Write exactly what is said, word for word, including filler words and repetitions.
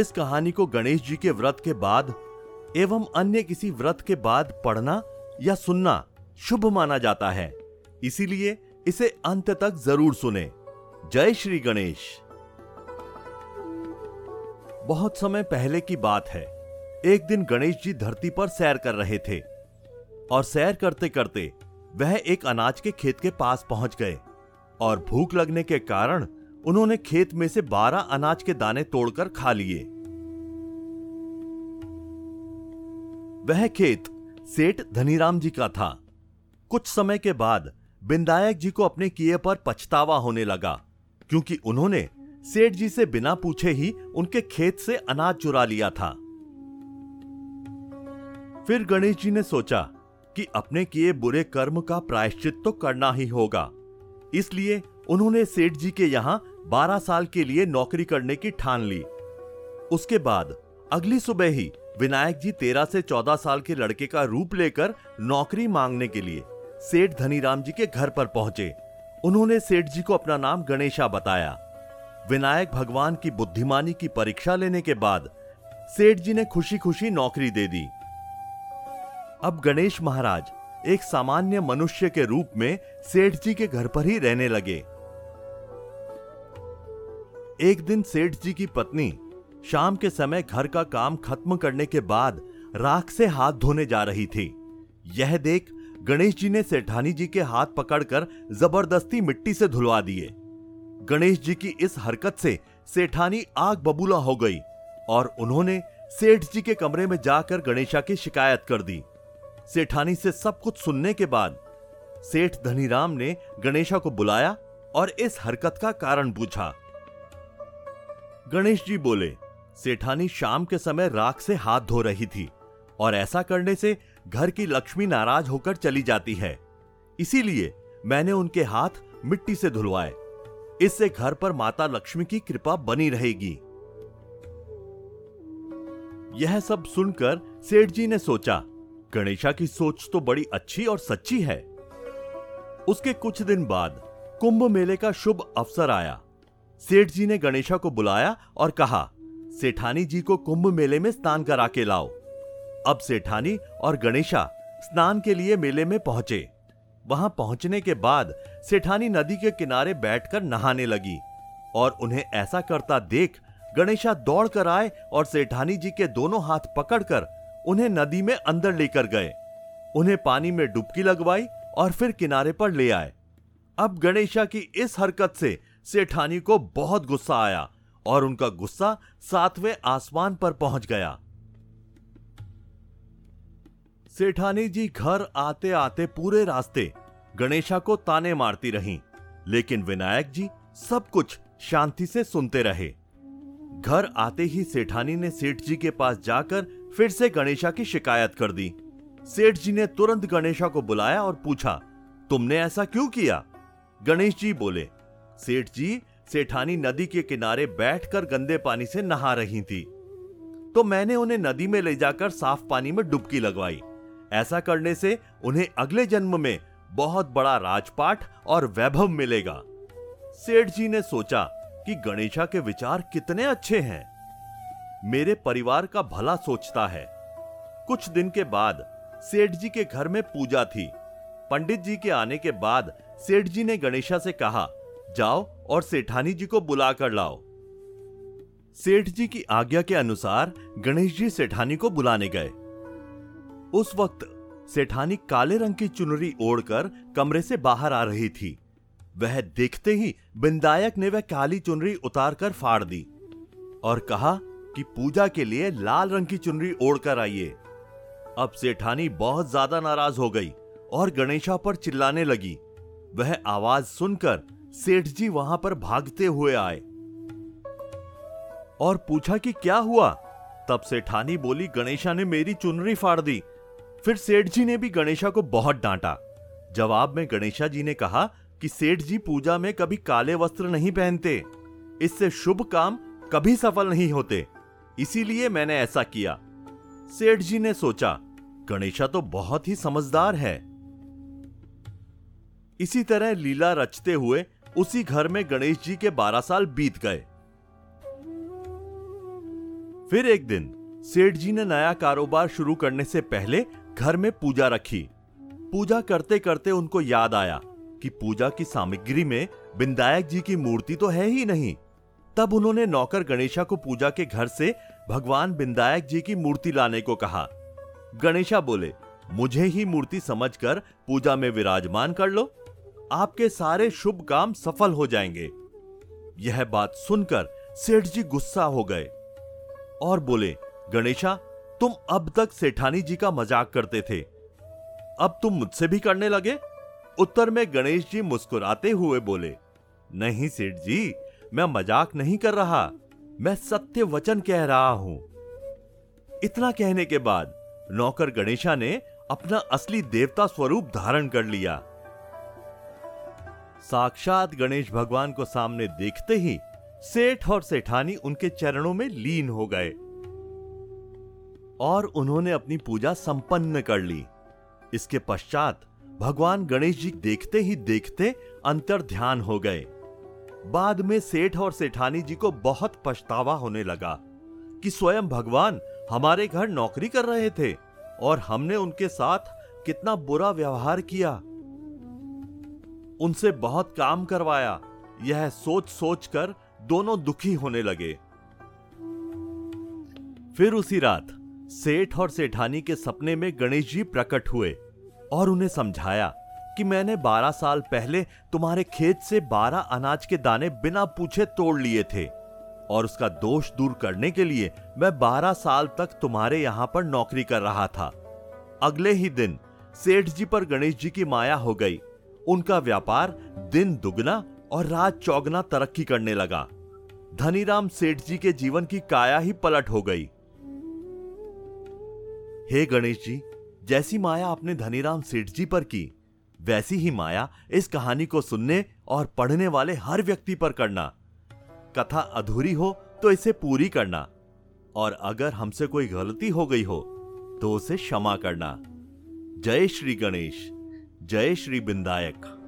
इस कहानी को गणेश जी के व्रत के बाद एवं अन्य किसी व्रत के बाद पढ़ना या सुनना शुभ माना जाता है, इसीलिए इसे अंत तक जरूर सुने। जय श्री गणेश। बहुत समय पहले की बात है। एक दिन गणेश जी धरती पर सैर कर रहे थे और सैर करते करते वह एक अनाज के खेत के पास पहुंच गए और भूख लगने के कारण उन्होंने खेत में से बारह अनाज के दाने तोड़कर खा लिए। वह खेत सेठ धनीराम जी का था। कुछ समय के बाद बिंदायक जी को अपने किए पर पछतावा होने लगा, क्योंकि उन्होंने सेठ जी से बिना पूछे ही उनके खेत से अनाज चुरा लिया था। फिर गणेश जी ने सोचा कि अपने किए बुरे कर्म का प्रायश्चित तो करना ही होगा, इसलिए उन्होंने सेठ जी के यहां बारह साल के लिए नौकरी करने की ठान ली। उसके बाद अगली सुबह ही विनायक जी तेरह से चौदह साल के लड़के का रूप लेकर नौकरी मांगने के लिए सेठ धनीराम जी के घर पर पहुंचे। उन्होंने सेठ जी को अपना नाम गणेशा बताया। विनायक भगवान की बुद्धिमानी की परीक्षा लेने के बाद सेठ जी ने खुशी खुशी नौकरी दे दी। अब गणेश महाराज एक सामान्य मनुष्य के रूप में सेठ जी के घर पर ही रहने लगे। एक दिन सेठ जी की पत्नी शाम के समय घर का काम खत्म करने के बाद राख से हाथ धोने जा रही थी। यह देख गणेश जी ने सेठानी जी के हाथ पकड़कर जबरदस्ती मिट्टी से धुलवा दिए। गणेश जी की इस हरकत से सेठानी आग बबूला हो गई और उन्होंने सेठ जी के कमरे में जाकर गणेशा की शिकायत कर दी। सेठानी से सब कुछ सुनने के बाद सेठ धनीराम ने गणेशा को बुलाया और इस हरकत का कारण पूछा। गणेश जी बोले, सेठानी शाम के समय राख से हाथ धो रही थी और ऐसा करने से घर की लक्ष्मी नाराज होकर चली जाती है, इसीलिए मैंने उनके हाथ मिट्टी से धुलवाए। इससे घर पर माता लक्ष्मी की कृपा बनी रहेगी। यह सब सुनकर सेठ जी ने सोचा, गणेशा की सोच तो बड़ी अच्छी और सच्ची है। उसके कुछ दिन बाद कुंभ मेले का शुभ अवसर आया। सेठ जी ने गणेशा को बुलाया और कहा, सेठानी जी को कुंभ मेले में स्नान करा के लाओ। अब सेठानी और गणेशा स्नान के लिए मेले में पहुंचे। वहां पहुंचने के बाद सेठानी नदी के किनारे बैठकर नहाने लगी और उन्हें ऐसा करता देख गणेशा दौड़ कर आए और सेठानी जी के दोनों हाथ पकड़कर उन्हें नदी में अंदर लेकर गए। उन्हें पानी में डुबकी लगवाई और फिर किनारे पर ले आए। अब गणेशा की इस हरकत से सेठानी को बहुत गुस्सा आया और उनका गुस्सा सातवें आसमान पर पहुंच गया। सेठानी जी घर आते आते पूरे रास्ते गणेशा को ताने मारती रहीं, लेकिन विनायक जी सब कुछ शांति से सुनते रहे। घर आते ही सेठानी ने सेठ जी के पास जाकर फिर से गणेशा की शिकायत कर दी। सेठ जी ने तुरंत गणेशा को बुलाया और पूछा, तुमने ऐसा क्यों किया? गणेश जी बोले, सेठ जी, सेठानी नदी के किनारे बैठकर गंदे पानी से नहा रही थी, तो मैंने उन्हें नदी में ले जाकर साफ पानी में डुबकी लगवाई। ऐसा करने से उन्हें अगले जन्म में बहुत बड़ा राजपाट और वैभव मिलेगा। सेठ जी ने सोचा कि गणेशा के विचार कितने अच्छे हैं, मेरे परिवार का भला सोचता है। कुछ दिन के बाद सेठ जी के घर में पूजा थी। पंडित जी के आने के बाद सेठ जी ने गणेशा से कहा, जाओ और सेठानी जी को बुला कर लाओ। सेठ जी की आज्ञा के अनुसार गणेश जी सेठानी को बुलाने गए। उस वक्त सेठानी काले रंग की चुनरी ओढ़कर कमरे से बाहर आ रही थी। वह देखते ही बिंदायक ने वह काली चुनरी उतारकर फाड़ दी और कहा कि पूजा के लिए लाल रंग की चुनरी ओढ़कर आइए। अब सेठानी बहुत ज्यादा नाराज हो गई और गणेशा पर चिल्लाने लगी। वह आवाज सुनकर सेठ जी वहां पर भागते हुए आए और पूछा कि क्या हुआ। तब सेठानी बोली, गणेशा ने मेरी चुनरी फाड़ दी। फिर सेठ जी ने भी गणेशा को बहुत डांटा। जवाब में गणेशा जी ने कहा कि सेठ जी पूजा में कभी काले वस्त्र नहीं पहनते, इससे शुभ काम कभी सफल नहीं होते, इसीलिए मैंने ऐसा किया। सेठ जी ने सोचा, गणेशा तो बहुत ही समझदार है। इसी तरह लीला रचते हुए उसी घर में गणेश जी के बारह साल बीत गए। फिर एक दिन सेठ जी ने नया कारोबार शुरू करने से पहले घर में पूजा रखी। पूजा करते करते उनको याद आया कि पूजा की सामग्री में बिंदायक जी की मूर्ति तो है ही नहीं। तब उन्होंने नौकर गणेशा को पूजा के घर से भगवान बिंदायक जी की मूर्ति लाने को कहा। गणेशा बोले, मुझे ही मूर्ति समझकर पूजा में विराजमान कर लो, आपके सारे शुभ काम सफल हो जाएंगे। यह बात सुनकर सेठ जी गुस्सा हो गए और बोले, गणेशा, तुम अब तक सेठानी जी का मजाक करते थे, अब तुम मुझसे भी करने लगे। उत्तर में गणेश जी मुस्कुराते हुए बोले, नहीं सेठ जी, मैं मजाक नहीं कर रहा, मैं सत्य वचन कह रहा हूं। इतना कहने के बाद नौकर गणेशा ने अपना असली देवता स्वरूप धारण कर लिया। साक्षात गणेश भगवान को सामने देखते ही सेठ और सेठानी उनके चरणों में लीन हो गए और उन्होंने अपनी पूजा संपन्न कर ली। इसके पश्चात भगवान गणेश जी देखते ही देखते अंतर ध्यान हो गए। बाद में सेठ और सेठानी जी को बहुत पछतावा होने लगा कि स्वयं भगवान हमारे घर नौकरी कर रहे थे और हमने उनके साथ कितना बुरा व्यवहार किया, उनसे बहुत काम करवाया। यह सोच सोच कर दोनों दुखी होने लगे। फिर उसी रात सेठ और सेठानी के सपने में गणेश जी प्रकट हुए और उन्हें समझाया कि मैंने बारह साल पहले तुम्हारे खेत से बारह अनाज के दाने बिना पूछे तोड़ लिए थे और उसका दोष दूर करने के लिए मैं बारह साल तक तुम्हारे यहां पर नौकरी कर रहा था। अगले ही दिन सेठ जी पर गणेश जी की माया हो गई। उनका व्यापार दिन दुगना और रात चौगना तरक्की करने लगा। धनीराम सेठ जी के जीवन की काया ही पलट हो गई। हे गणेश जी, जैसी माया आपने धनीराम सेठ जी पर की, वैसी ही माया इस कहानी को सुनने और पढ़ने वाले हर व्यक्ति पर करना। कथा अधूरी हो तो इसे पूरी करना, और अगर हमसे कोई गलती हो गई हो तो उसे क्षमा करना। जय श्री गणेश, जय श्री बिंदायक।